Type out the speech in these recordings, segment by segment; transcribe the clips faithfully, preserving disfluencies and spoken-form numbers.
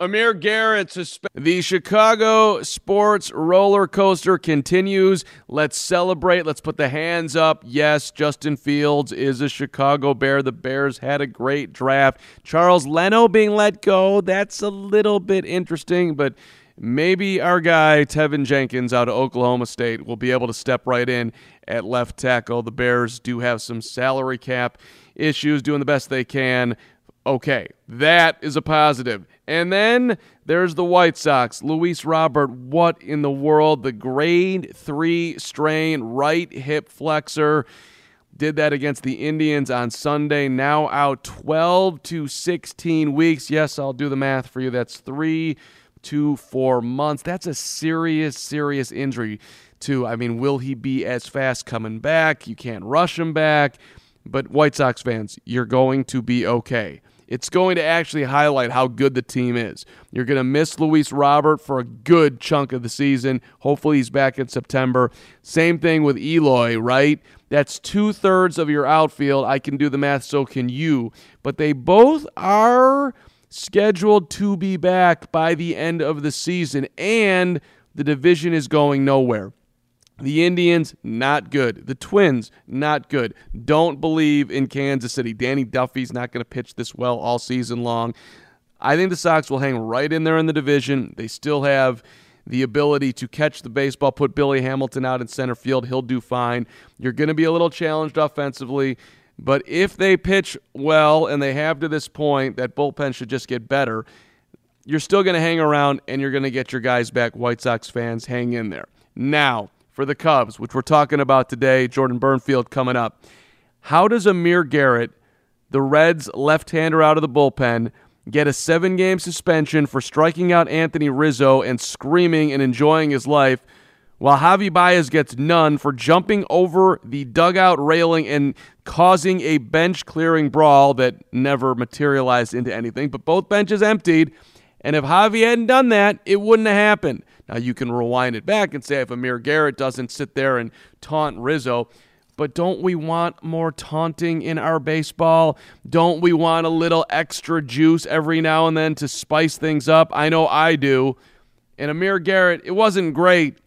Amir Garrett suspended. The Chicago sports roller coaster continues. Let's celebrate. Let's put the hands up. Yes, Justin Fields is a Chicago Bear. The Bears had a great draft. Charles Leno being let go, that's a little bit interesting, but maybe our guy Tevin Jenkins out of Oklahoma State will be able to step right in at left tackle. The Bears do have some salary cap issues, doing the best they can. Okay, that is a positive. And then there's the White Sox. Luis Robert, what in the world? The grade three strain, right hip flexor. Did that against the Indians on Sunday. Now out twelve to sixteen weeks. Yes, I'll do the math for you. That's three to four months. That's a serious, serious injury, too. I mean, will he be as fast coming back? You can't rush him back. But White Sox fans, you're going to be okay. It's going to actually highlight how good the team is. You're going to miss Luis Robert for a good chunk of the season. Hopefully he's back in September. Same thing with Eloy, right? That's two-thirds of your outfield. I can do the math, so can you. But they both are scheduled to be back by the end of the season, and the division is going nowhere. The Indians, not good. The Twins, not good. Don't believe in Kansas City. Danny Duffy's not going to pitch this well all season long. I think the Sox will hang right in there in the division. They still have the ability to catch the baseball, put Billy Hamilton out in center field. He'll do fine. You're going to be a little challenged offensively, but if they pitch well, and they have to this point, that bullpen should just get better. You're still going to hang around, and you're going to get your guys back. White Sox fans, hang in there. Now, for the Cubs, which we're talking about today, Jordan Bernfield coming up. How does Amir Garrett, the Reds' left-hander out of the bullpen, get a seven-game suspension for striking out Anthony Rizzo and screaming and enjoying his life, while Javi Báez gets none for jumping over the dugout railing and causing a bench-clearing brawl that never materialized into anything? But both benches emptied, and if Javi hadn't done that, it wouldn't have happened. Now, you can rewind it back and say if Amir Garrett doesn't sit there and taunt Rizzo, but don't we want more taunting in our baseball? Don't we want a little extra juice every now and then to spice things up? I know I do. And Amir Garrett, it wasn't great,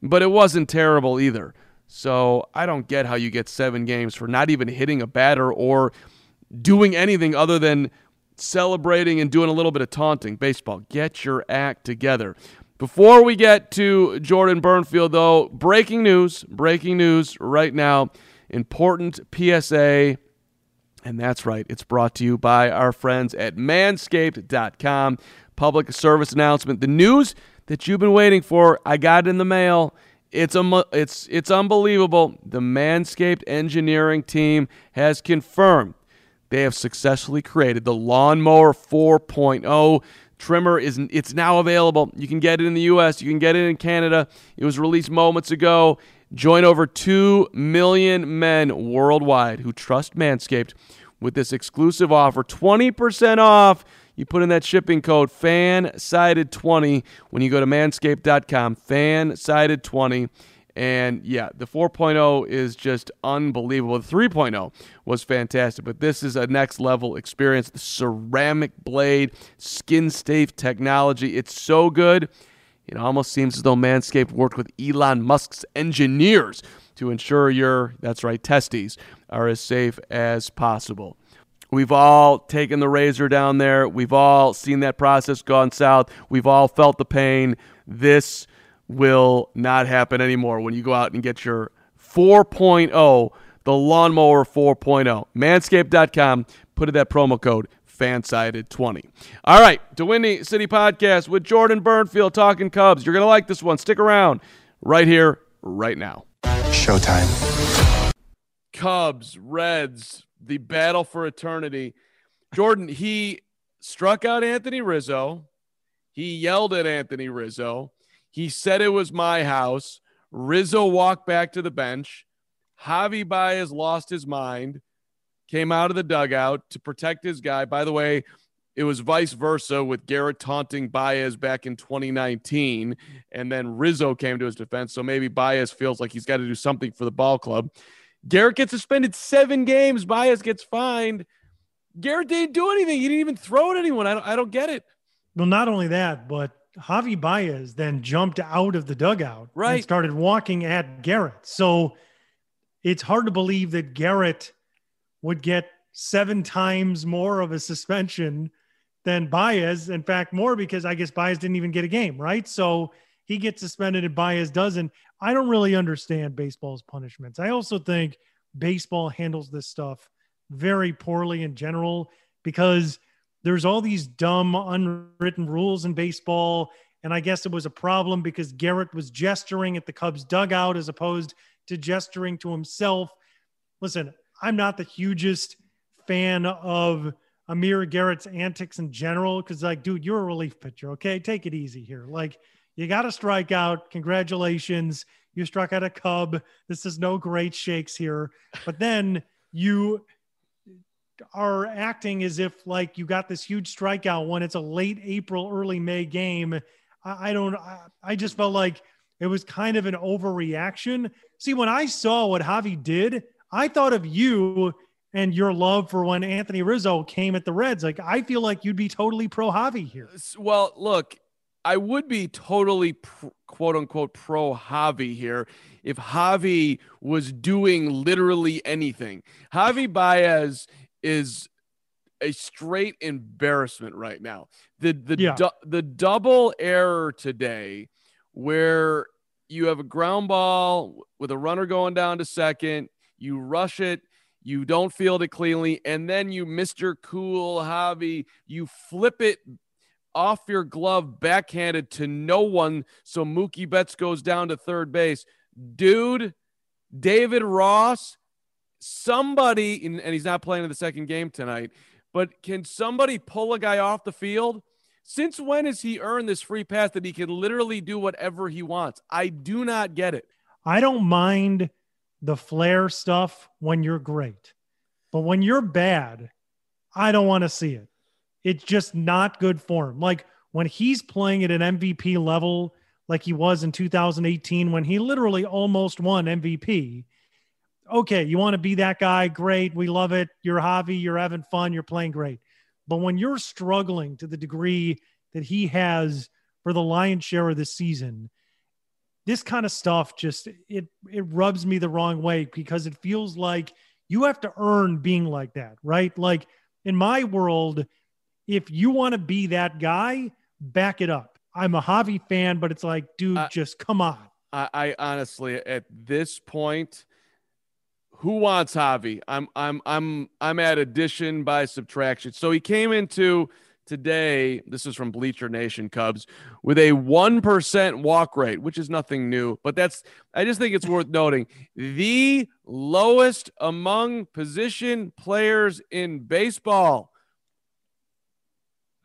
but it wasn't terrible either. So I don't get how you get seven games for not even hitting a batter or doing anything other than celebrating and doing a little bit of taunting. Baseball, get your act together. Before we get to Jordan Bernfield, though, breaking news, breaking news right now, important P S A, and that's right, it's brought to you by our friends at manscaped dot com. Public service announcement. The news that you've been waiting for, I got it in the mail. It's um, it's it's unbelievable. The Manscaped engineering team has confirmed they have successfully created the Lawnmower four point oh. Trimmer is it's now available. You can get it in the U S. You can get it in Canada. It was released moments ago. Join over two million men worldwide who trust Manscaped with this exclusive offer. twenty percent off. You put in that shipping code FANSIDED twenty when you go to manscaped dot com. FANSIDED twenty. And yeah, the four point oh is just unbelievable. The three point oh was fantastic, but this is a next level experience. The ceramic blade, skin safe technology. It's so good. It almost seems as though Manscaped worked with Elon Musk's engineers to ensure your, that's right, testes are as safe as possible. We've all taken the razor down there. We've all seen that process gone south. We've all felt the pain. This will not happen anymore when you go out and get your four point oh, the Lawnmower four point oh. Manscaped dot com. Put in that promo code Fansided twenty. All right, DeWindy City Podcast with Jordan Bernfield talking Cubs. You're going to like this one. Stick around right here, right now. Showtime. Cubs, Reds, the battle for eternity. Jordan, he struck out Anthony Rizzo. He yelled at Anthony Rizzo. He said it was my house. Rizzo walked back to the bench. Javi Báez lost his mind, came out of the dugout to protect his guy. By the way, it was vice versa with Garrett taunting Báez back in twenty nineteen, and then Rizzo came to his defense, so maybe Báez feels like he's got to do something for the ball club. Garrett gets suspended seven games. Báez gets fined. Garrett didn't do anything. He didn't even throw at anyone. I don't, I don't get it. Well, not only that, but Javi Báez then jumped out of the dugout right. and started walking at Garrett. So it's hard to believe that Garrett would get seven times more of a suspension than Báez. In fact, more, because I guess Báez didn't even get a game, right? So he gets suspended and Báez doesn't. I don't really understand baseball's punishments. I also think baseball handles this stuff very poorly in general, because there's all these dumb, unwritten rules in baseball. And I guess it was a problem because Garrett was gesturing at the Cubs dugout as opposed to gesturing to himself. Listen, I'm not the hugest fan of Amir Garrett's antics in general, because, like, dude, you're a relief pitcher, okay? Take it easy here. Like, you got to strike out. Congratulations. You struck out a Cub. This is no great shakes here. But then you are acting as if, like, you got this huge strikeout when it's a late April, early May game. I, I don't – I just felt like it was kind of an overreaction. See, when I saw what Javi did, I thought of you and your love for when Anthony Rizzo came at the Reds. Like, I feel like you'd be totally pro Javi here. Well, look – I would be totally quote unquote pro Javi here if Javi was doing literally anything. Javi Báez is a straight embarrassment right now. The the yeah. du- the double error today, where you have a ground ball with a runner going down to second, you rush it, you don't field it cleanly, and then you Mister Cool Javi, you flip it off your glove backhanded to no one, so Mookie Betts goes down to third base. Dude, David Ross, somebody, and he's not playing in the second game tonight, but can somebody pull a guy off the field? Since when has he earned this free pass that he can literally do whatever he wants? I do not get it. I don't mind the flare stuff when you're great, but when you're bad, I don't want to see it. It's just not good form. Like, when he's playing at an M V P level, like he was in two thousand eighteen, when he literally almost won M V P. Okay. You want to be that guy. Great. We love it. You're Javi. You're having fun. You're playing great. But when you're struggling to the degree that he has for the lion's share of this season, this kind of stuff just, it, it rubs me the wrong way, because it feels like you have to earn being like that, right? Like, in my world, if you want to be that guy, back it up. I'm a Javi fan, but it's like, dude, I, just come on. I, I honestly, at this point, who wants Javi? I'm, I'm, I'm, I'm at addition by subtraction. So he came into today, this is from Bleacher Nation Cubs, with a one percent walk rate, which is nothing new, but that's, I just think it's worth noting, the lowest among position players in baseball.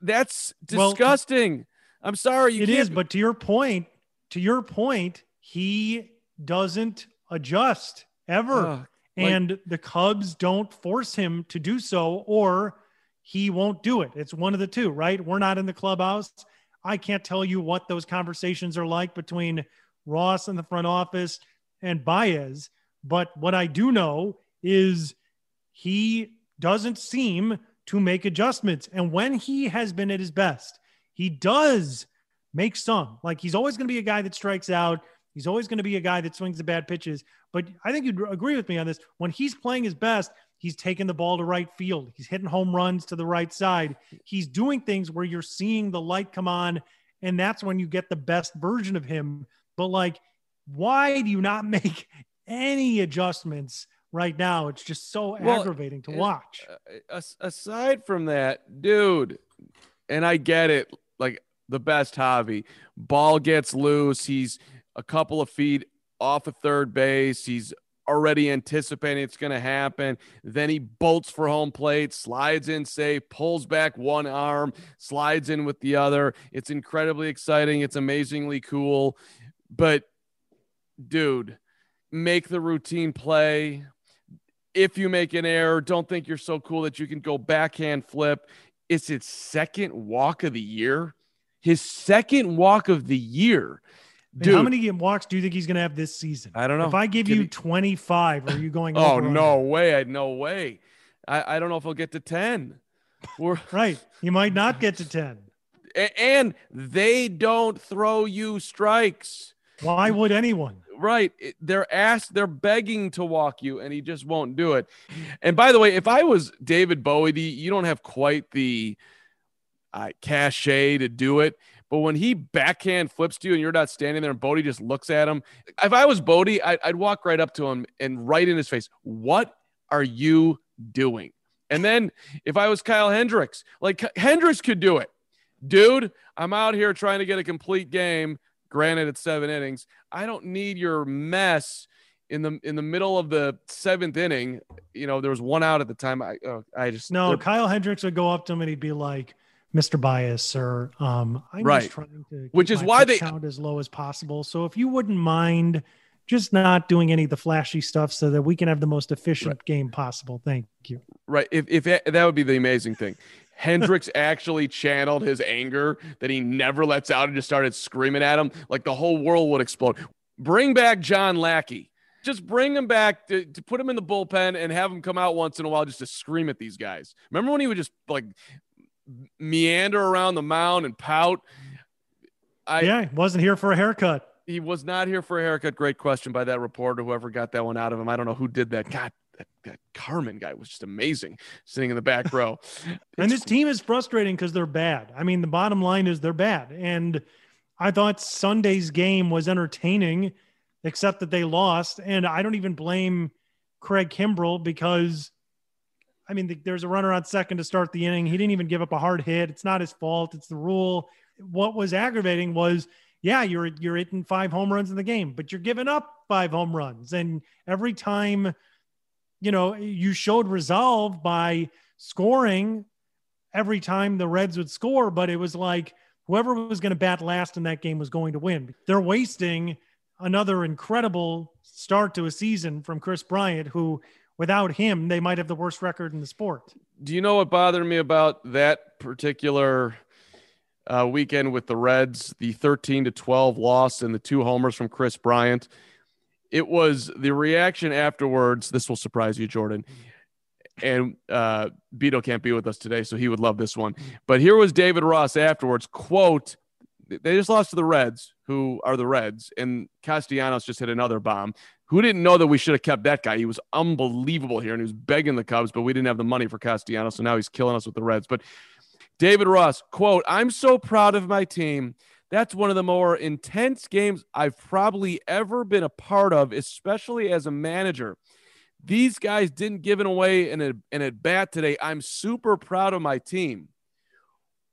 That's disgusting. Well, I'm sorry. You it can't... is, but to your point, to your point, he doesn't adjust ever. Uh, like... And the Cubs don't force him to do so, or he won't do it. It's one of the two, right? We're not in the clubhouse. I can't tell you what those conversations are like between Ross and the front office, and Baez. But what I do know is he doesn't seem to make adjustments. And when he has been at his best, he does make some. Like, he's always going to be a guy that strikes out. He's always going to be a guy that swings the bad pitches. But I think you'd agree with me on this. When he's playing his best, he's taking the ball to right field. He's hitting home runs to the right side. He's doing things where you're seeing the light come on, and that's when you get the best version of him. But, like, why do you not make any adjustments right now? It's just so well, aggravating to watch. Aside from that, dude, and I get it, like, the best hobby. Ball gets loose. He's a couple of feet off of third base. He's already anticipating it's going to happen. Then he bolts for home plate, slides in safe, pulls back one arm, slides in with the other. It's incredibly exciting. It's amazingly cool. But, dude, make the routine play. If you make an error, don't think you're so cool that you can go backhand flip. It's his second walk of the year. His second walk of the year. Dude, how many walks do you think he's going to have this season? I don't know. If I give Can you he... twenty-five, are you going? oh, over no on? way. I, no way. I, I don't know if he'll get to ten. We're... right. He might not get to ten. And they don't throw you strikes. Why would anyone? Right. They're asked, they're begging to walk you, and he just won't do it. And by the way, if I was David Bowie, you don't have quite the uh, cachet to do it. But when he backhand flips to you and you're not standing there and Bodie just looks at him, if I was Bodie, I'd, I'd walk right up to him and right in his face, what are you doing? And then if I was Kyle Hendricks, like Hendricks could do it. Dude, I'm out here trying to get a complete game. Granted, it's seven innings. I don't need your mess in the in the middle of the seventh inning. You know, there was one out at the time. I, oh, I just No, Kyle Hendricks would go up to him and he'd be like, Mister Bias, sir, um, I'm right. just trying to Which keep is my why they sound as low as possible. So if you wouldn't mind just not doing any of the flashy stuff so that we can have the most efficient right. game possible. Thank you. Right. If if it, that would be the amazing thing. Hendricks actually channeled his anger that he never lets out and just started screaming at him like the whole world would explode. Bring back John Lackey. Just bring him back to, to put him in the bullpen and have him come out once in a while just to scream at these guys. Remember when he would just like – meander around the mound and pout. I, yeah, wasn't here for a haircut. He was not here for a haircut. Great question by that reporter, whoever got that one out of him. I don't know who did that. God, that, that Carmen guy was just amazing sitting in the back row. And this team is frustrating because they're bad. I mean, the bottom line is they're bad. And I thought Sunday's game was entertaining, except that they lost. And I don't even blame Craig Kimbrell because – I mean, there's a runner on second to start the inning. He didn't even give up a hard hit. It's not his fault. It's the rule. What was aggravating was, yeah, you're you're hitting five home runs in the game, but you're giving up five home runs. And every time, you know, you showed resolve by scoring every time the Reds would score, but it was like whoever was going to bat last in that game was going to win. They're wasting another incredible start to a season from Kris Bryant, who – without him, they might have the worst record in the sport. Do you know what bothered me about that particular uh, weekend with the Reds, the thirteen to twelve loss and the two homers from Kris Bryant? It was the reaction afterwards. This will surprise you, Jordan. And uh, Beto can't be with us today, so he would love this one. But here was David Ross afterwards, quote, they just lost to the Reds, who are the Reds, and Castellanos just hit another bomb. Who didn't know that we should have kept that guy? He was unbelievable here, and he was begging the Cubs, but we didn't have the money for Castellanos, so now he's killing us with the Reds. But David Ross, quote, I'm so proud of my team. That's one of the more intense games I've probably ever been a part of, especially as a manager. These guys didn't give it away in a, an at-bat today. I'm super proud of my team.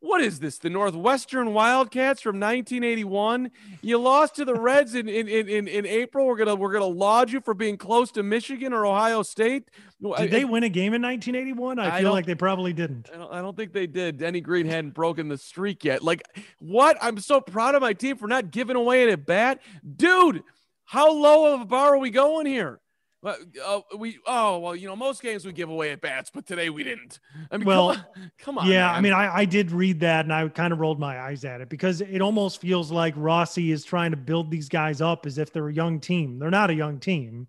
What is this, the Northwestern Wildcats from nineteen eighty-one? You lost to the Reds in in, in, in April. We're gonna we're gonna laud you for being close to Michigan or Ohio State. Did I, they win a game in nineteen eighty-one? I, I feel like they probably didn't. I don't, I don't think they did. Denny Green hadn't broken the streak yet. Like, what? I'm so proud of my team for not giving away an at bat, dude. How low of a bar are we going here? Uh, we oh well, you know, most games we give away at bats, but today we didn't. I mean, well, come on, come on yeah, man. I mean, I, I did read that, and I kind of rolled my eyes at it because it almost feels like Rossi is trying to build these guys up as if they're a young team. They're not a young team,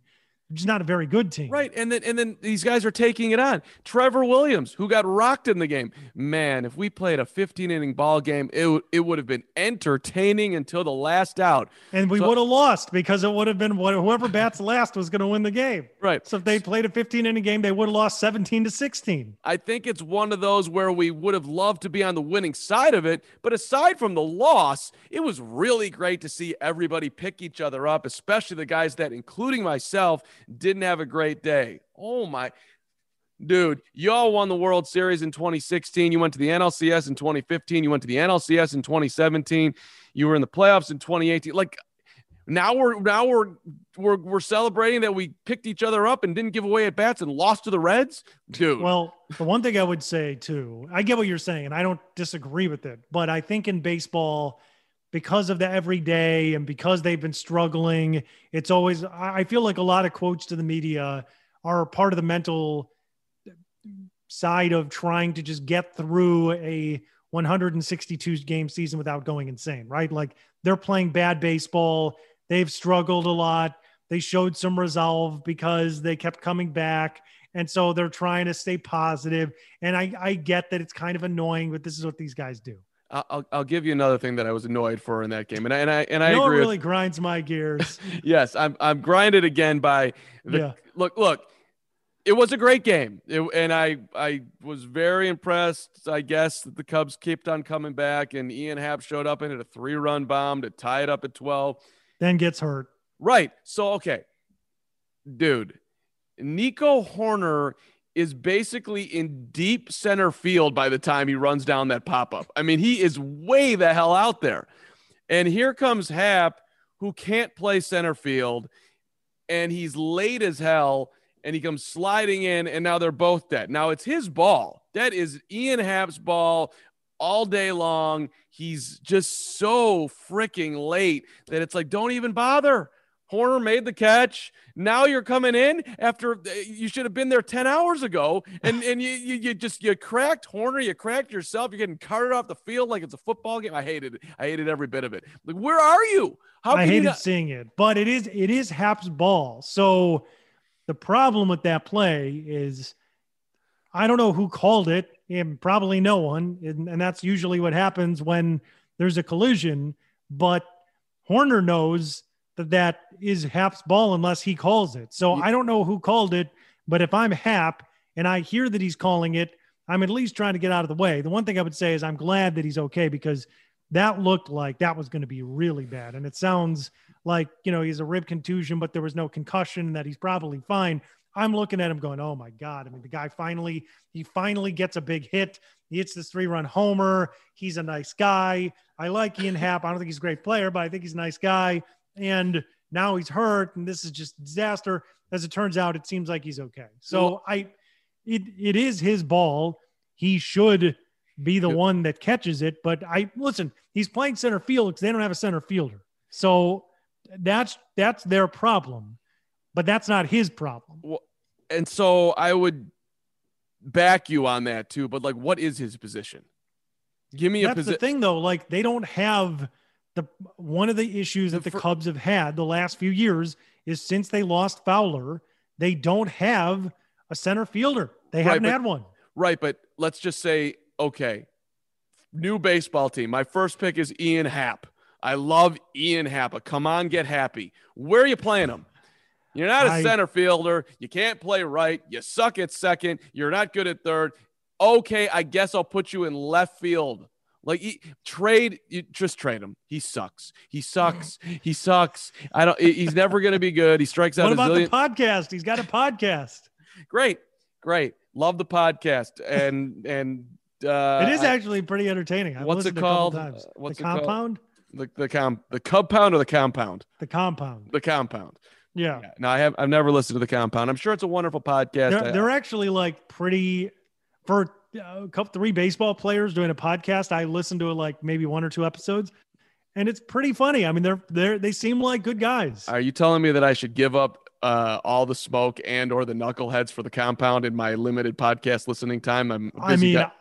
just not a very good team, right? And then and then these guys are taking it on. Trevor Williams, who got rocked in the game, man. If we played a fifteen inning ball game, it w- it would have been entertaining until the last out, and we so, would have lost because it would have been what whoever bats last was going to win the game, right? So if they played a fifteen inning game, they would have lost seventeen to sixteen. I think it's one of those where we would have loved to be on the winning side of it, but aside from the loss, it was really great to see everybody pick each other up, especially the guys that, including myself, didn't have a great day. Oh my dude, y'all won the World Series in twenty sixteen. You went to the N L C S in twenty fifteen. You went to the N L C S in twenty seventeen. You were in the playoffs in twenty eighteen. Like now we're now we're we're we're celebrating that we picked each other up and didn't give away at bats and lost to the Reds. Dude. Well, the one thing I would say too, I get what you're saying, and I don't disagree with it, but I think in baseball, because of the everyday and because they've been struggling, it's always, I feel like a lot of quotes to the media are part of the mental side of trying to just get through a one hundred sixty-two game season without going insane, right? Like they're playing bad baseball. They've struggled a lot. They showed some resolve because they kept coming back. And so they're trying to stay positive. And I, I get that it's kind of annoying, but this is what these guys do. I'll I'll give you another thing that I was annoyed for in that game, and I and I and I no, agree. It really with, grinds my gears. Yes, I'm I'm grinded again by the yeah. look. Look, it was a great game, it, and I I was very impressed. I guess that the Cubs kept on coming back, and Ian Happ showed up and hit a three run bomb to tie it up at twelve. Then gets hurt. Right. So okay, dude, Nico Hoerner is basically in deep center field by the time he runs down that pop-up. I mean, he is way the hell out there. And here comes Happ, who can't play center field, and he's late as hell, and he comes sliding in, and now they're both dead. Now, it's his ball. That is Ian Happ's ball all day long. He's just so freaking late that it's like, don't even bother. Hoerner made the catch. Now you're coming in after you should have been there ten hours ago. And and you, you, you just, you cracked Hoerner, you cracked yourself. You're getting carted off the field like it's a football game. I hated it. I hated every bit of it. Like, where are you? How I hated you not- seeing it, but it is, it is Happ's ball. So the problem with that play is I don't know who called it, and probably no one. And, and that's usually what happens when there's a collision, but Hoerner knows that is Happ's ball unless he calls it. So yeah. I don't know who called it, but if I'm Happ and I hear that he's calling it, I'm at least trying to get out of the way. The one thing I would say is I'm glad that he's okay, because that looked like that was going to be really bad. And it sounds like, you know, he's a rib contusion, but there was no concussion, that he's probably fine. I'm looking at him going, oh my God. I mean, the guy finally, he finally gets a big hit. He hits this three run homer. He's a nice guy. I like Ian Happ. I don't think he's a great player, but I think he's a nice guy. And now he's hurt, and this is just a disaster. As it turns out, it seems like he's okay. So I, it it is his ball. He should be the one that catches it. But I listen, he's playing center field because they don't have a center fielder. So that's that's their problem, but that's not his problem. Well, and so I would back you on that too. But like, what is his position? Give me that's a position. That's the thing, though. Like they don't have. The one of the issues that the Cubs have had the last few years is since they lost Fowler, they don't have a center fielder. They haven't had one. Right, but let's just say, okay, new baseball team. My first pick is Ian Happ. I love Ian Happ. Come on, get happy. Where are you playing him? You're not a center fielder. You can't play right. You suck at second. You're not good at third. Okay, I guess I'll put you in left field. Like he, trade, you just trade him. He sucks. He sucks. He sucks. I don't. He's never going to be good. He strikes out. What about a zillion. The podcast? He's got a podcast. Great, great. Love the podcast. And and uh, it is actually I, pretty entertaining. I've what's it called? Uh, what's the it compound? Called? The the com the Cub Pound or the compound? The compound. The compound. Yeah. yeah. No, I have. I've never listened to the compound. I'm sure it's a wonderful podcast. They're, I, they're actually like pretty for. A couple three baseball players doing a podcast. I listened to like maybe one or two episodes, and it's pretty funny. I mean, they're they're they seem like good guys. Are you telling me that I should give up uh, all the smoke and or the knuckleheads for the compound in my limited podcast listening time. I'm a busy I mean, guy.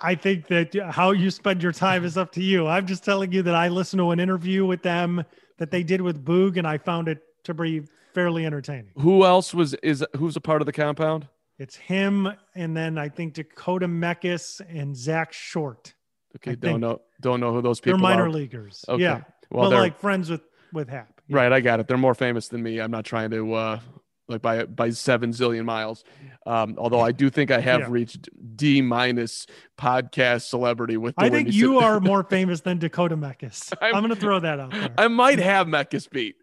I think that how you spend your time is up to you. I'm just telling you that I listened to an interview with them that they did with Boog, and I found it to be fairly entertaining. Who else was is who's a part of the compound? It's him, and then I think Dakota Mekis and Zach Short. Okay, I don't think. know don't know who those people are. They're minor are. leaguers. Okay. Yeah, well, but like friends with with Happ. Yeah. Right, I got it. They're more famous than me. I'm not trying to uh, like by by seven zillion miles. Um, although I do think I have yeah. reached D minus podcast celebrity with. The I think Wendy's you are more famous than Dakota Mekis. I'm, I'm going to throw that out there. I might have Mekis beat.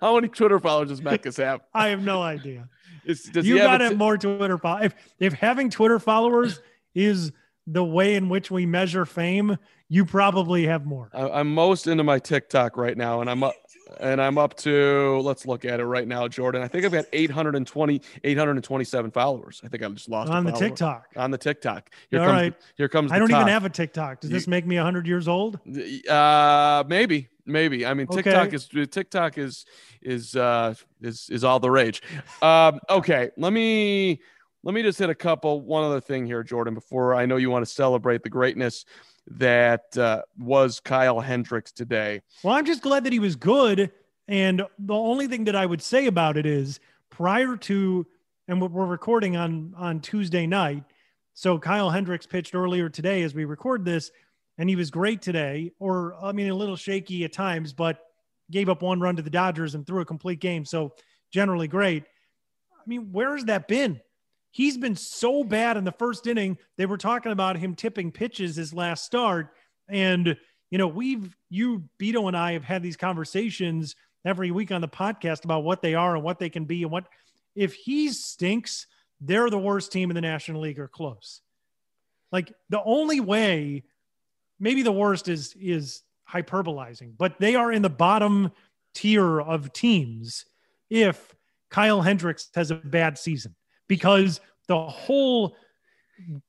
How many Twitter followers does Mekis have? I have no idea. It's, does you got to have more Twitter followers. If, if having Twitter followers is the way in which we measure fame, you probably have more. I, I'm most into my TikTok right now, and I'm up, and I'm up to, let's look at it right now, Jordan. I think I've got eight hundred twenty, eight hundred twenty-seven followers. I think I just lost on the follower. TikTok. On the TikTok. Here All comes, right. Here comes the I don't top. even have a TikTok. Does you, this make me one hundred years old? Uh, maybe. Maybe. I mean, TikTok okay. is TikTok is is uh, is is all the rage. Um, okay, let me let me just hit a couple. One other thing here, Jordan, before I know you want to celebrate the greatness that uh, was Kyle Hendricks today. Well, I'm just glad that he was good, and the only thing that I would say about it is prior to, and we're recording on on Tuesday night, so Kyle Hendricks pitched earlier today as we record this. And he was great today, or, I mean, a little shaky at times, but gave up one run to the Dodgers and threw a complete game. So generally great. I mean, where has that been? He's been so bad in the first inning. They were talking about him tipping pitches his last start. And, you know, we've, you, Beto and I have had these conversations every week on the podcast about what they are and what they can be and what, if he stinks, they're the worst team in the National League or close. Like the only way Maybe the worst is is hyperbolizing, but they are in the bottom tier of teams if Kyle Hendricks has a bad season, because the whole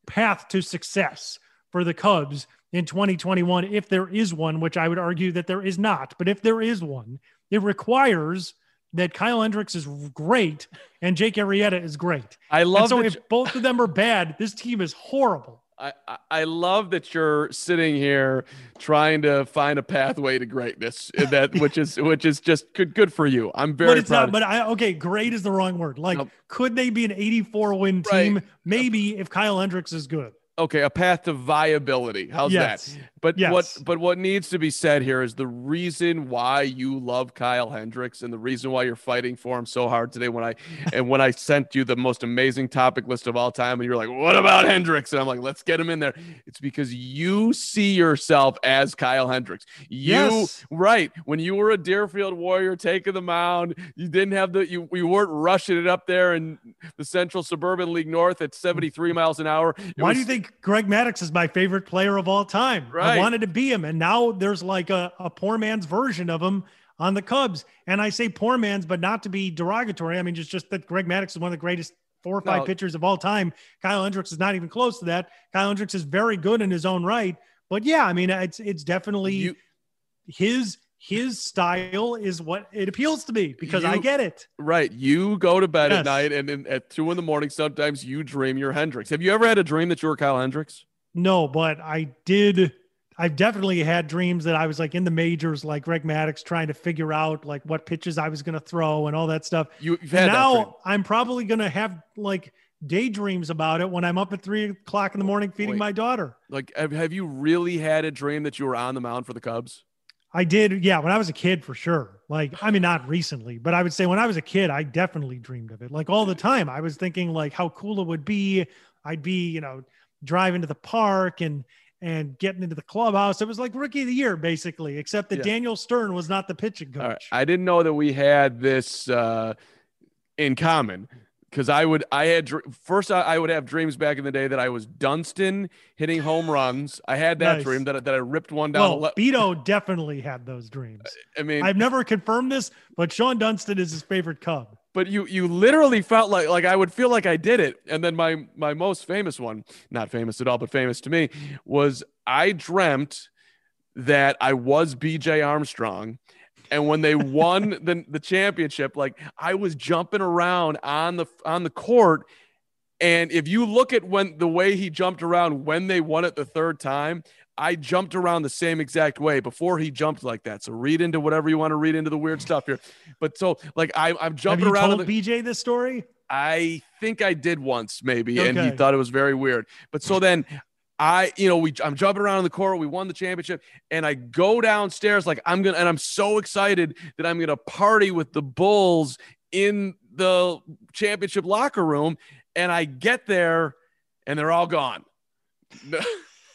path to success for the Cubs in twenty twenty-one, if there is one, which I would argue that there is not, but if there is one, it requires that Kyle Hendricks is great and Jake Arrieta is great. I love and so that- if both of them are bad, this team is horrible. I, I love that you're sitting here trying to find a pathway to greatness, that which is which is just good good for you. I'm very but it's proud. Not, but I, okay, great is the wrong word. Like, no. Could they be an eighty-four win team? Right. Maybe if Kyle Hendricks is good. Okay, a path to viability. How's yes. that? But yes. what but what needs to be said here is the reason why you love Kyle Hendricks and the reason why you're fighting for him so hard today. When I and when I sent you the most amazing topic list of all time, and you're like, "What about Hendricks?" And I'm like, "Let's get him in there." It's because you see yourself as Kyle Hendricks. You yes. right when you were a Deerfield Warrior taking the mound, you didn't have the you you weren't rushing it up there in the Central Suburban League North at seventy-three miles an hour. It why was, do you think? Greg Maddux is my favorite player of all time. Right. I wanted to be him. And now there's like a, a poor man's version of him on the Cubs. And I say poor man's, but not to be derogatory. I mean, just, just that Greg Maddux is one of the greatest four or five no. pitchers of all time. Kyle Hendricks is not even close to that. Kyle Hendricks is very good in his own right. But yeah, I mean, it's, it's definitely you, his, his style is what it appeals to me, because you, I get it. Right. You go to bed yes. at night and, and at two in the morning, sometimes you dream you're Hendricks. Have you ever had a dream that you were Kyle Hendricks? No, but I did. I've definitely had dreams that I was like in the majors, like Greg Maddux, trying to figure out like what pitches I was going to throw and all that stuff. You, you've had now that I'm probably going to have like daydreams about it when I'm up at three o'clock in the morning, feeding Wait. my daughter. Like, have you really had a dream that you were on the mound for the Cubs? I did. Yeah. When I was a kid, for sure. Like, I mean, not recently, but I would say when I was a kid, I definitely dreamed of it. Like all the time I was thinking like how cool it would be. I'd be, you know, driving to the park and, and getting into the clubhouse. It was like rookie of the year, basically, except that yeah. Daniel Stern was not the pitching coach. Right. I didn't know that we had this uh, in common. Because I would, I had first, I would have dreams back in the day that I was Dunston hitting home runs. I had that nice. dream that that I ripped one down. Well, Beto definitely had those dreams. I mean, I've never confirmed this, but Sean Dunston is his favorite Cub. But you, you literally felt like, like I would feel like I did it. And then my, my most famous one, not famous at all, but famous to me, was I dreamt that I was B J Armstrong. And when they won the, the championship, like I was jumping around on the on the court. And if you look at when the way he jumped around when they won it the third time, I jumped around the same exact way before he jumped like that. So read into whatever you want to read into the weird stuff here. But so like I, I'm jumping around. Have you told the, B J this story? I think I did once maybe, okay. And he thought it was very weird. But so then I, you know, we I'm jumping around on the court. We won the championship, and I go downstairs like I'm gonna, and I'm so excited that I'm gonna party with the Bulls in the championship locker room. And I get there, and they're all gone.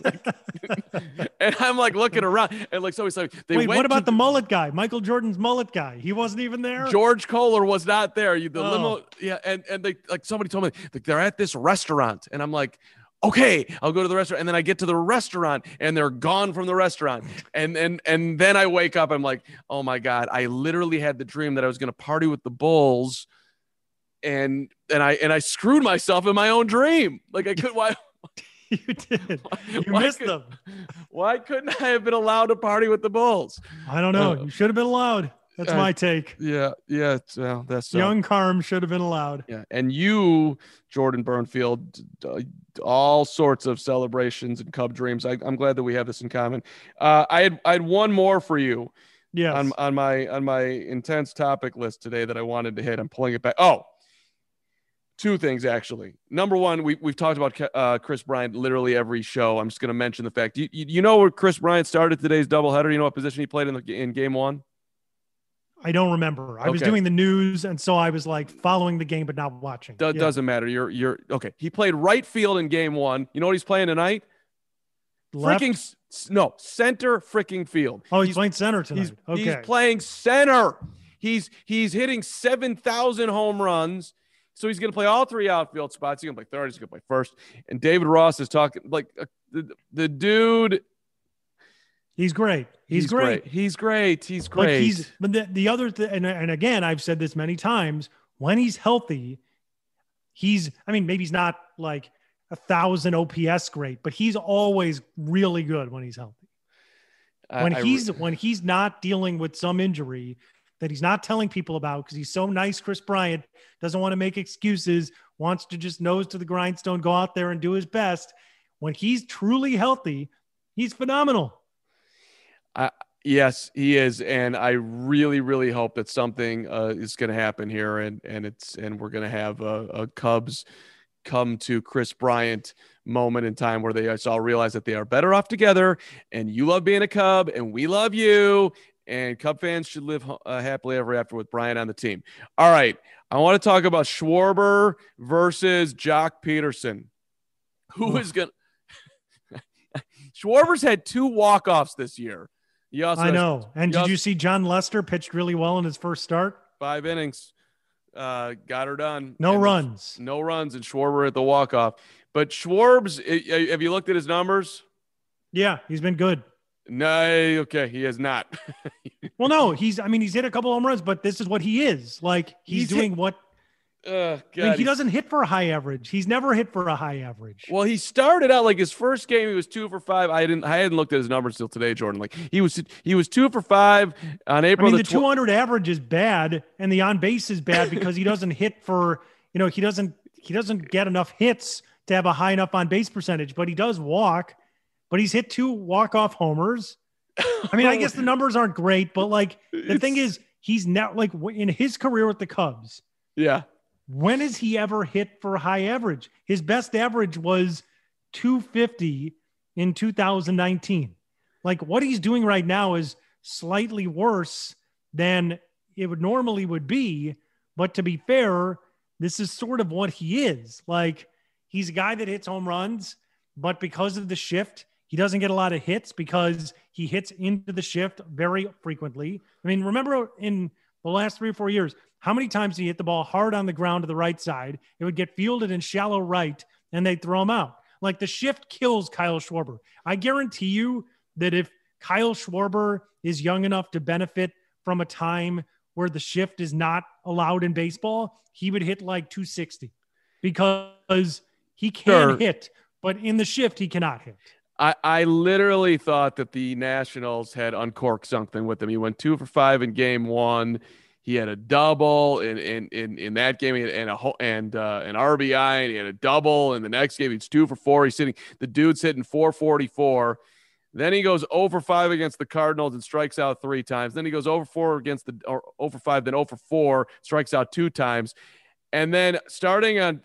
And I'm like looking around, and like so he's like, they wait. Went what about to- the mullet guy? Michael Jordan's mullet guy. He wasn't even there. George Kohler was not there. You the oh. limo, yeah. And and they like somebody told me like they're at this restaurant, and I'm like, okay, I'll go to the restaurant. And then I get to the restaurant and they're gone from the restaurant. And, and, and then I wake up. I'm like, oh my God, I literally had the dream that I was going to party with the Bulls. And, and I, and I screwed myself in my own dream. Like I could, why you did, why, you why missed could, them. Why couldn't I have been allowed to party with the Bulls? I don't know. Uh, you should have been allowed. That's uh, my take. Yeah. Yeah. Well, that's young uh, Carm should have been allowed. Yeah. And you, Jordan Bernfield, uh, all sorts of celebrations and Cub dreams. I, I'm glad that we have this in common. Uh, I had, I had one more for you. Yes. on, on my, on my intense topic list today that I wanted to hit. I'm pulling it back. Oh, two things actually. Number one, we we've talked about uh, Kris Bryant literally every show. I'm just going to mention the fact, you, you, you know where Kris Bryant started today's doubleheader. You know what position he played in the, in game one? I don't remember. I okay. was doing the news, and so I was like following the game but not watching. Do- yeah. Doesn't matter. You're you're okay. He played right field in game one. You know what he's playing tonight? Left? Freaking no, center freaking field. Oh, he's, he's playing center tonight. He's, okay. he's playing center. He's he's hitting seven thousand home runs. So he's going to play all three outfield spots. He's going to play third. He's going to play first. And David Ross is talking like uh, the, the dude. He's great. He's, he's great. great. He's great. He's great. Like he's, but the, the other thing, and, and again, I've said this many times, when he's healthy, he's, I mean, maybe he's not like a thousand O P S great, but he's always really good when he's healthy. When I, he's, I, when he's not dealing with some injury that he's not telling people about, because he's so nice, Kris Bryant doesn't want to make excuses, wants to just nose to the grindstone, go out there and do his best. When he's truly healthy, he's phenomenal. Uh, yes, he is. And I really, really hope that something uh, is going to happen here. And, and it's, and we're going to have a, a Cubs come to Kris Bryant moment in time where they all realize that they are better off together, and you love being a Cub and we love you, and Cub fans should live uh, happily ever after with Bryant on the team. All right. I want to talk about Schwarber versus Joc Pederson. Who is going to Schwarber's had two walk-offs this year. I know. And did you see John Lester pitched really well in his first start? Five innings. Uh, got her done. No runs. No runs, and Schwarber at the walk-off. But Schwarb's, have you looked at his numbers? Yeah, he's been good. No, okay, he has not. Well, no, he's, I mean, he's hit a couple home runs, but this is what he is. Like, he's, he's doing hit- what – Uh, God, I mean, he doesn't hit for a high average. He's never hit for a high average. Well, he started out like his first game, he was two for five. I didn't, I hadn't looked at his numbers till today, Jordan. Like he was, he was two for five on April. I mean, the, the tw- two hundred average is bad, and the on base is bad because he doesn't hit for, you know, he doesn't, he doesn't get enough hits to have a high enough on base percentage. But he does walk. But he's hit two walk off homers. I mean, I guess the numbers aren't great, but like the it's, thing is, he's now like in his career with the Cubs. Yeah. When has he ever hit for high average? His best average was two fifty in two thousand nineteen. Like what he's doing right now is slightly worse than it would normally would be. But to be fair, this is sort of what he is. Like he's a guy that hits home runs, but because of the shift, he doesn't get a lot of hits because he hits into the shift very frequently. I mean, remember in the last three or four years, how many times did he hit the ball hard on the ground to the right side? It would get fielded in shallow right, and they'd throw him out. Like the shift kills Kyle Schwarber. I guarantee you that if Kyle Schwarber is young enough to benefit from a time where the shift is not allowed in baseball, he would hit like two sixty because he can sure. hit, but in the shift, he cannot hit. I, I literally thought that the Nationals had uncorked something with him. He went two for five in game one. He had a double in in in, in that game, and a whole, and uh, an R B I, and he had a double. In the next game, he's two for four. He's sitting. The dude's hitting four forty-four. Then he goes oh for five against the Cardinals and strikes out three times. Then he goes oh for four against the or oh for five, then oh for four, strikes out two times. And then starting on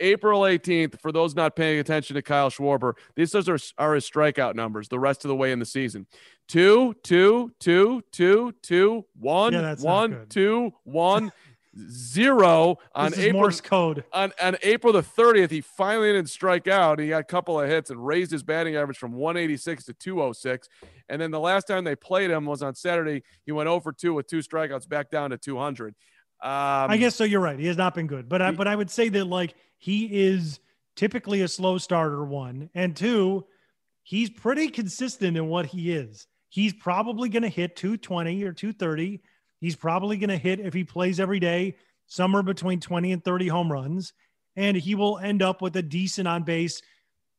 April eighteenth, for those not paying attention to Kyle Schwarber, these are, are his strikeout numbers the rest of the way in the season. Two, two, two, two, two, one, yeah, one, two, one, zero. On April, Morse code. On, on April the thirtieth, he finally didn't strike out. He got a couple of hits and raised his batting average from one eighty-six to two oh six. And then the last time they played him was on Saturday. He went oh for two with two strikeouts, back down to two hundred. Um, I guess so. You're right. He has not been good, but I, he, but I would say that, like, he is typically a slow starter, one, and two, he's pretty consistent in what he is. He's probably going to hit two twenty or two thirty. He's probably going to hit, if he plays every day, somewhere between twenty and thirty home runs, and he will end up with a decent on base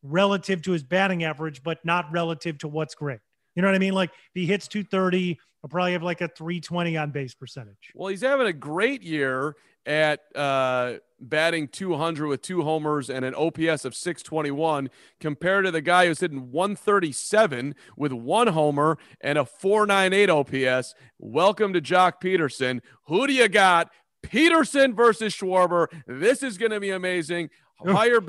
relative to his batting average, but not relative to what's great. You know what I mean? Like, if he hits two thirty, he'll probably have like a three twenty on base percentage. Well, he's having a great year at uh, batting two hundred with two homers and an O P S of six twenty-one compared to the guy who's hitting one thirty-seven with one homer and a four ninety-eight O P S. Welcome to Joc Pederson. Who do you got? Pederson versus Schwarber. This is going to be amazing. Higher,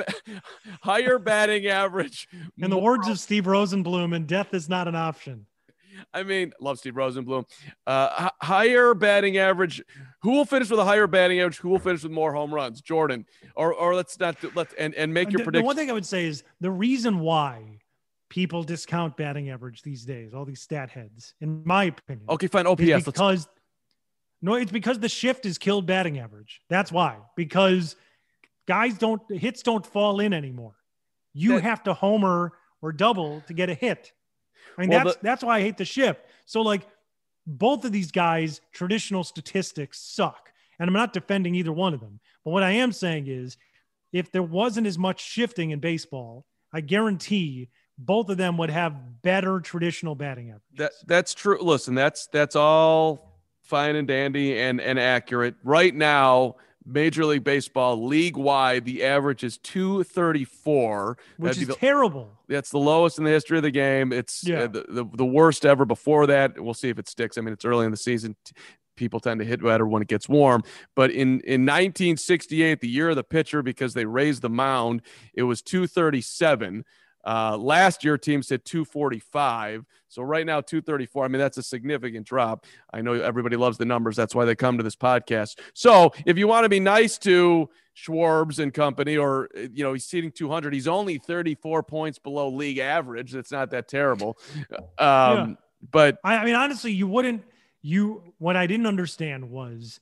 higher batting average. In the words of Steve Rosenblum, and death is not an option. I mean, love Steve Rosenblum. Uh, h- higher batting average. Who will finish with a higher batting average? Who will finish with more home runs? Jordan, or or let's not do, let's and and make your prediction. The one thing I would say is the reason why people discount batting average these days, all these stat heads, in my opinion. Okay, fine. O P S. Because let's... no, it's because the shift has killed batting average. That's why. Because guys don't hits don't fall in anymore. You that, have to homer or double to get a hit. I mean, well, that's, the, that's why I hate the shift. So, like, both of these guys, traditional statistics suck. And I'm not defending either one of them. But what I am saying is, if there wasn't as much shifting in baseball, I guarantee both of them would have better traditional batting averages. That, that's true. Listen, that's, that's all fine and dandy and, and accurate. Right now, Major League Baseball league-wide, the average is two thirty-four, which That'd is the, terrible. That's the lowest in the history of the game. It's yeah. uh, the, the the worst ever. Before that, we'll see if it sticks. I mean, it's early in the season; people tend to hit better when it gets warm. But in in nineteen sixty-eight, the year of the pitcher, because they raised the mound, it was two thirty-seven. Uh, last year, teams hit two forty-five. So right now, two thirty-four. I mean, that's a significant drop. I know everybody loves the numbers. That's why they come to this podcast. So if you want to be nice to Schwarbs and company, or, you know, he's hitting two hundred, he's only thirty-four points below league average. That's not that terrible. Um, yeah. But I, I mean, honestly, you wouldn't, you, what I didn't understand was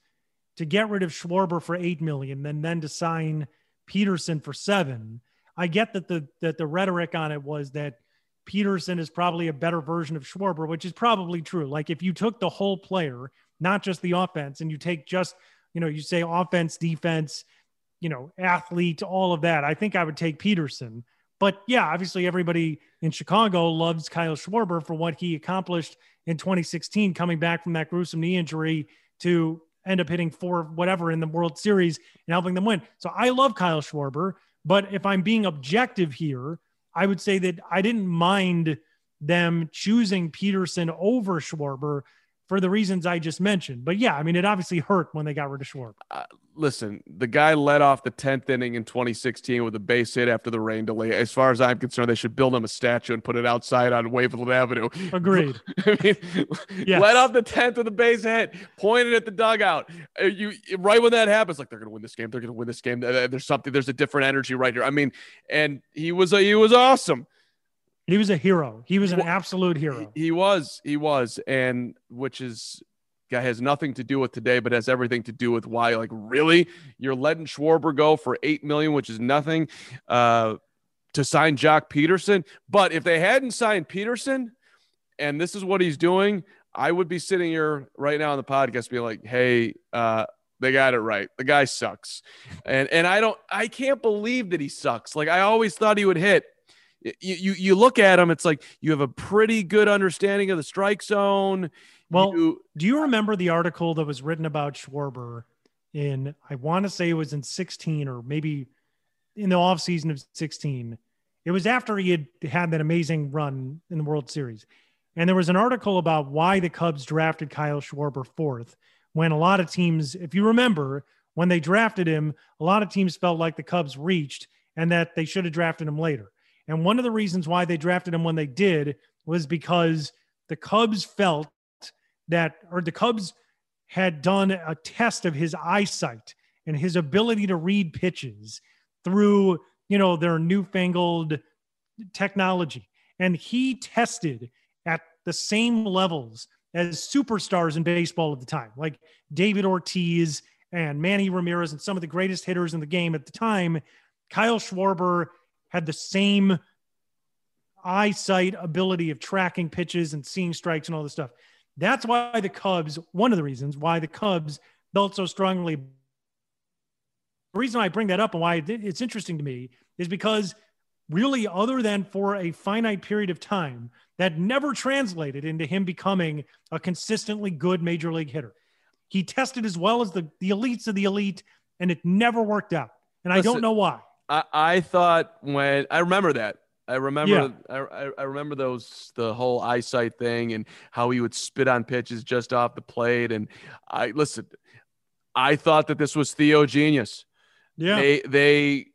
to get rid of Schwarber for eight million and then to sign Pederson for seven. I get that the that the rhetoric on it was that Pederson is probably a better version of Schwarber, which is probably true. Like, if you took the whole player, not just the offense, and you take just, you know, you say offense, defense, you know, athlete, all of that, I think I would take Pederson. But yeah, obviously everybody in Chicago loves Kyle Schwarber for what he accomplished in twenty sixteen, coming back from that gruesome knee injury to end up hitting four whatever in the World Series and helping them win. So I love Kyle Schwarber. But if I'm being objective here, I would say that I didn't mind them choosing Pederson over Schwarber for the reasons I just mentioned. But yeah, I mean, it obviously hurt when they got rid of Schwarber. Uh, listen, the guy led off the tenth inning in twenty sixteen with a base hit after the rain delay. As far as I'm concerned, they should build him a statue and put it outside on Waveland Avenue. Agreed. I mean, yes. Led off the tenth with a base hit, pointed at the dugout. You right when that happens, like, they're going to win this game. They're going to win this game. There's something. There's a different energy right here. I mean, and he was a, he was awesome. He was a hero. He was an absolute hero. He, he was. He was. And which is, guy has nothing to do with today, but has everything to do with why, like, really? You're letting Schwarber go for eight million dollars, which is nothing, uh, to sign Joc Pederson. But if they hadn't signed Pederson, and this is what he's doing, I would be sitting here right now on the podcast being like, hey, uh, they got it right. The guy sucks. And, and I don't, I can't believe that he sucks. Like, I always thought he would hit. you, you, you look at him, it's like you have a pretty good understanding of the strike zone. Well, you, do you remember the article that was written about Schwarber in, I want to say it was in sixteen or maybe in the off season of sixteen. It was after he had had that amazing run in the World Series. And there was an article about why the Cubs drafted Kyle Schwarber fourth, when a lot of teams, if you remember, when they drafted him, a lot of teams felt like the Cubs reached and that they should have drafted him later. And one of the reasons why they drafted him when they did was because the Cubs felt that, or the Cubs had done a test of his eyesight and his ability to read pitches through, you know, their newfangled technology. And he tested at the same levels as superstars in baseball at the time, like David Ortiz and Manny Ramirez and some of the greatest hitters in the game at the time. Kyle Schwarber had the same eyesight ability of tracking pitches and seeing strikes and all this stuff. That's why the Cubs, one of the reasons why the Cubs felt so strongly. The reason I bring that up and why it's interesting to me is because really, other than for a finite period of time, that never translated into him becoming a consistently good major league hitter. He tested as well as the, the elites of the elite, and it never worked out. And Listen, I don't know why. I, I thought when I remember that, I remember, yeah. I, I remember those, the whole eyesight thing and how he would spit on pitches just off the plate. And I, listen, I thought that this was Theo genius. Yeah. They, they,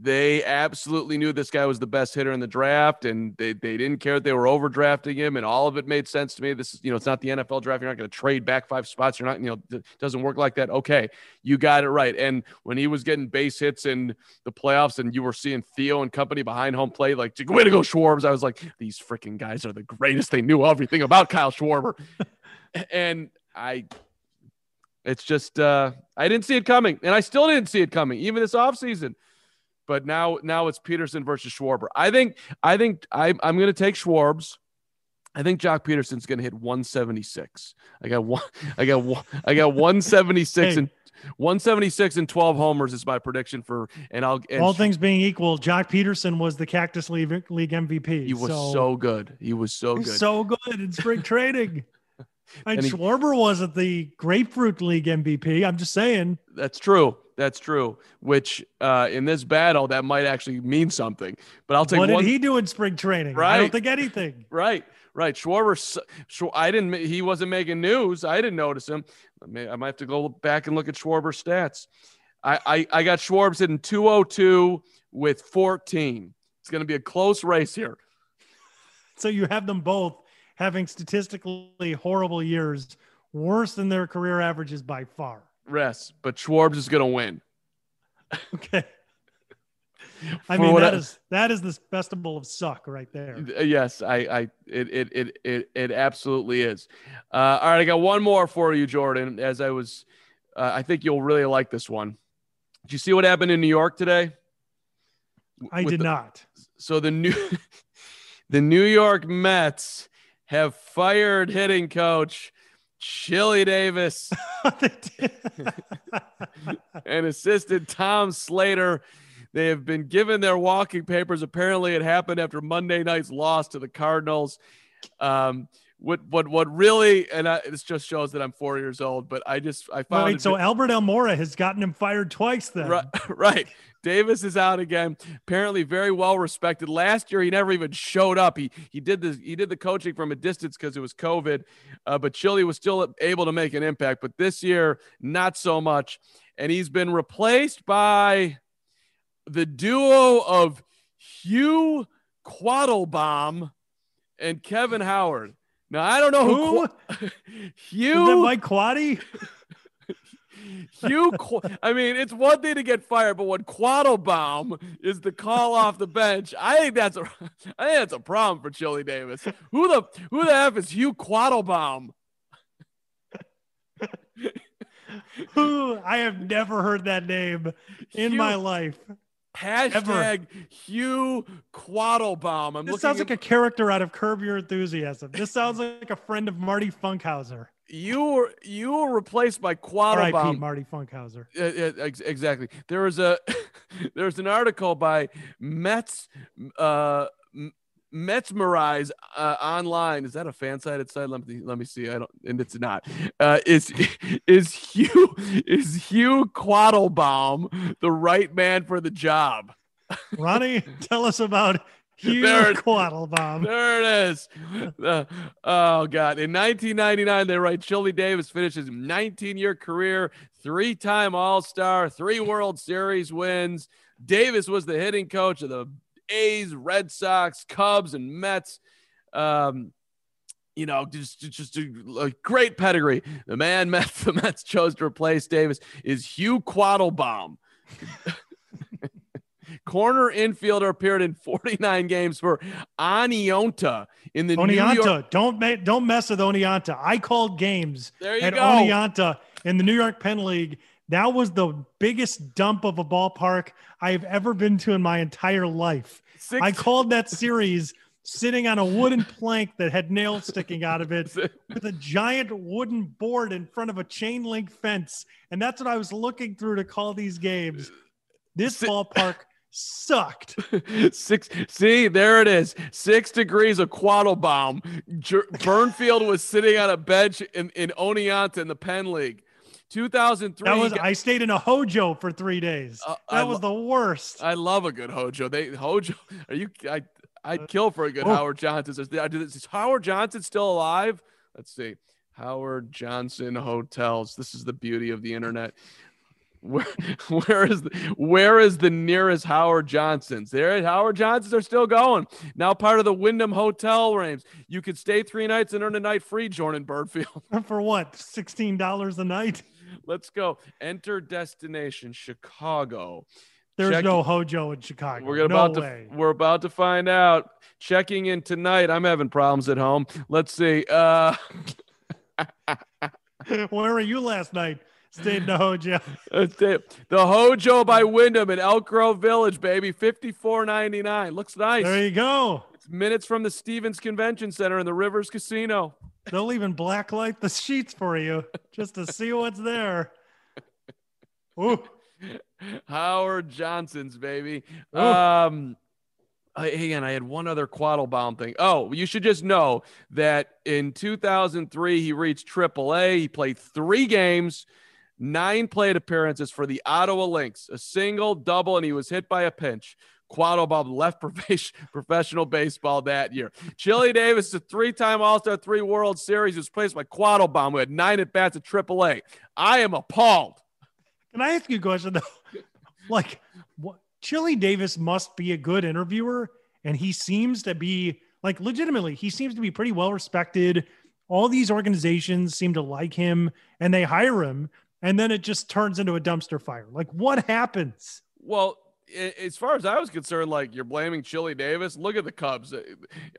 they absolutely knew this guy was the best hitter in the draft, and they, they didn't care that they were overdrafting him. And all of it made sense to me. This is, you know, it's not the N F L draft. You're not going to trade back five spots. You're not, you know, it doesn't work like that. Okay. You got it right. And when he was getting base hits in the playoffs and you were seeing Theo and company behind home plate, like, way to go, Schwarbs. I was like, these freaking guys are the greatest. They knew everything about Kyle Schwarber. and I, it's just, uh, I didn't see it coming, and I still didn't see it coming, even this offseason. But now, now it's Pederson versus Schwarber. I think, I think I, I'm going to take Schwarbs. I think Joc Pederson's going to hit one seventy-six. I got one. I got one. I got one seventy-six hey. and one seventy-six and twelve homers is my prediction for. And I'll and all things being equal, Joc Pederson was the Cactus League, League M V P. He was so, so good. He was so good. So good in spring training. And, and he, Schwarber wasn't the Grapefruit League M V P. I'm just saying. That's true. That's true. Which uh, in this battle, that might actually mean something. But I'll take. What one... did he do in spring training? Right. I don't think anything. Right. Right. Schwarber. Schw- I didn't. He wasn't making news. I didn't notice him. I, may, I might have to go back and look at Schwarber's stats. I I, I got Schwarbs hitting two oh two with fourteen. It's going to be a close race here. So you have them both having statistically horrible years, worse than their career averages by far. Rest, but Schwarbs is going to win. Okay. I For mean, that I, is, that is the festival of suck right there. Yes. I, I, it, it, it, it, it absolutely is. Uh, all right. I got one more for you, Jordan, as I was, uh, I think you'll really like this one. Did you see what happened in New York today? I With did the, not. So the new, the New York Mets have fired hitting coach Chili Davis and assistant Tom Slater. They have been given their walking papers. Apparently it happened after Monday night's loss to the Cardinals. Um, what, what, what really, and I, this just shows that I'm four years old, but I just, I found Wait, so bit, Albert Almora has gotten him fired twice then. Right. right. Davis is out again. Apparently very well respected. Last year he never even showed up. He he did this he did the coaching from a distance because it was COVID. Uh, but Chili was still able to make an impact. But this year, not so much. And he's been replaced by the duo of Hugh Quattlebaum and Kevin Howard. Now I don't know who, who? Hugh. Is that Mike Quaddy? Hugh, I mean, it's one thing to get fired, but when Quattlebaum is the call off the bench, I think that's a, I think that's a problem for Chili Davis. Who the, who the F is Hugh Quattlebaum? Who I have never heard that name in Hugh, my life. Hashtag ever. Hugh Quattlebaum. I'm this sounds at, like a character out of Curb Your Enthusiasm. This sounds like a friend of Marty Funkhauser. You were you were replaced by Quattlebaum. R I P Marty Funkhauser. Uh, uh, exactly. There was a there was an article by Mets uh, Metzmerize uh, online. Is that a fan sided site? Let me let me see. I don't, and it's not. Uh, is is Hugh is Hugh Quattlebaum the right man for the job? Ronnie, tell us about Hugh there it, Quattlebaum. There it is. Uh, oh God! In nineteen ninety-nine, they write Chili Davis finishes his nineteen-year career, three-time All-Star, three World Series wins. Davis was the hitting coach of the A's, Red Sox, Cubs, and Mets. Um, you know, just just a great pedigree. The man Mets, the Mets chose to replace Davis is Hugh Quattlebaum. Corner infielder appeared in forty-nine games for Oneonta in the Oneonta. New York. Don't ma- don't mess with Oneonta. I called games there you at go. Oneonta in the New York Penn League. That was the biggest dump of a ballpark I've ever been to in my entire life. Six. I called that series sitting on a wooden plank that had nails sticking out of it with a giant wooden board in front of a chain link fence. And that's what I was looking through to call these games. This Six. ballpark sucked. Six. See, there it is. Six degrees of Quattlebaum. Jer- Bernfield was sitting on a bench in, in Oneonta in the Penn League. two thousand three. That was, got, I stayed in a hojo for three days. Uh, that I was lo- the worst. I love a good hojo. They hojo. Are you? I I'd kill for a good oh. Howard Johnson. Is Howard Johnson still alive? Let's see. Howard Johnson hotels. This is the beauty of the internet. Where where is the, where is the nearest Howard Johnson's? There, Howard Johnson's are still going. Now part of the Wyndham Hotel Range. You could stay three nights and earn a night free. Jordan Bernfield for what? Sixteen dollars a night. Let's go. Enter destination Chicago. There's Check- no hojo in Chicago. We're about no to way. we're about to find out. Checking in tonight. I'm having problems at home. Let's see. Uh, where were you last night? Stayed in the hojo. The hojo by Wyndham in Elk Grove Village, baby. fifty-four ninety-nine. Looks nice. There you go. It's minutes from the Stevens Convention Center and the Rivers Casino. They'll even blacklight the sheets for you just to see what's there. Ooh. Howard Johnson's, baby. Ooh. Um, I, again, I had one other Quattlebaum thing. Oh, you should just know that in two thousand three, he reached Triple A. He played three games. Nine plate appearances for the Ottawa Lynx, a single, double, and he was hit by a pinch. Quattlebaum left professional baseball that year. Chili Davis, a three-time All-Star, three World Series, was replaced by Quattlebaum, who had nine at-bats at Triple A. I am appalled. Can I ask you a question, though? Like, what, Chili Davis must be a good interviewer, and he seems to be, like, legitimately, he seems to be pretty well-respected. All these organizations seem to like him, and they hire him. And then it just turns into a dumpster fire. Like, what happens? Well, as far as I was concerned, like, you're blaming Chili Davis. Look at the Cubs.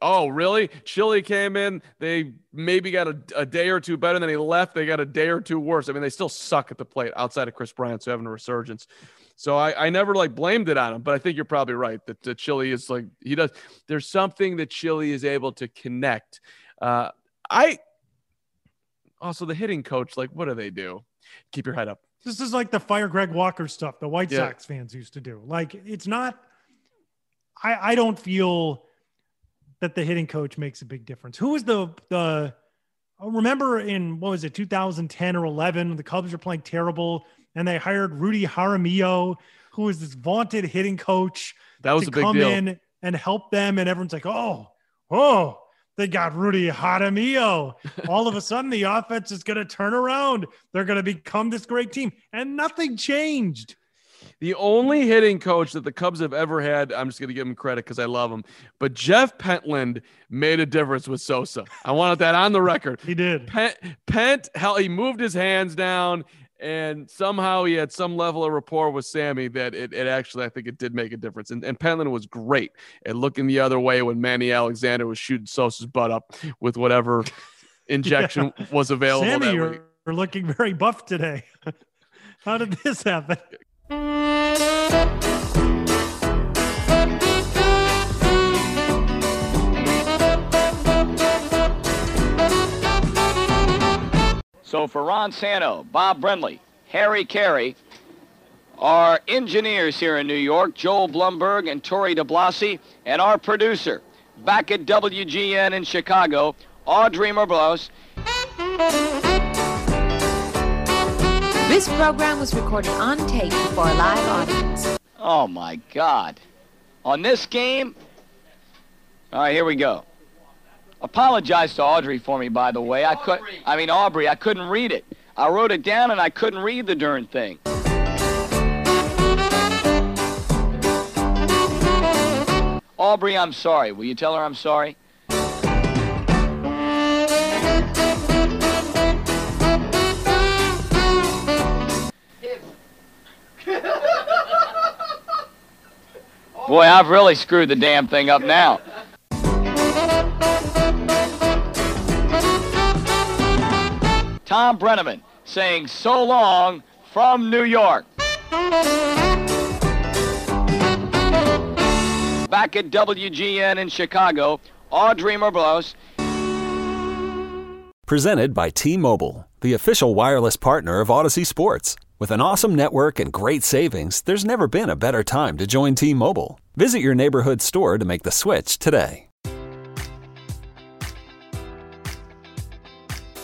Oh, really? Chili came in. They maybe got a, a day or two better than he left. They got a day or two worse. I mean, they still suck at the plate outside of Kris Bryant, so having a resurgence. So I, I never, like, blamed it on him. But I think you're probably right that, that Chili is, like, he does. There's something that Chili is able to connect. Uh, I also, the hitting coach, like, what do they do? Keep your head up. This is like the fire Greg Walker stuff the White yeah. Sox fans used to do. Like, it's not – I don't feel that the hitting coach makes a big difference. Who was the – the? remember in, what was it, two thousand ten or eleven, the Cubs were playing terrible, and they hired Rudy Jaramillo, who was this vaunted hitting coach. That was a big deal. To come in and help them, and everyone's like, oh, oh. They got Rudy Jaramillo. All of a sudden, the offense is going to turn around. They're going to become this great team. And nothing changed. The only hitting coach that the Cubs have ever had, I'm just going to give him credit because I love him, but Jeff Pentland made a difference with Sosa. I wanted that on the record. He did. Pent, Pent hell, he moved his hands down, and somehow he had some level of rapport with Sammy that it, it actually, I think it did make a difference. And, and Pentland was great at looking the other way when Manny Alexander was shooting Sosa's butt up with whatever injection yeah. was available. Sammy, you're, you're looking very buff today. How did this happen? So for Ron Santo, Bob Brenly, Harry Carey, our engineers here in New York, Joel Blumberg and Tori DeBlasi, and our producer back at W G N in Chicago, Audrey Merblose. This program was recorded on tape for a live audience. Oh, my God. On this game? All right, here we go. Apologize to Audrey for me, by the way. I could, I mean, Aubrey, I couldn't read it. I wrote it down, and I couldn't read the darn thing. Aubrey, I'm sorry. Will you tell her I'm sorry? Boy, I've really screwed the damn thing up now. Tom Brenneman saying so long from New York. Back at W G N in Chicago, Audrey Merblose. Presented by T-Mobile, the official wireless partner of Odyssey Sports. With an awesome network and great savings, there's never been a better time to join T-Mobile. Visit your neighborhood store to make the switch today.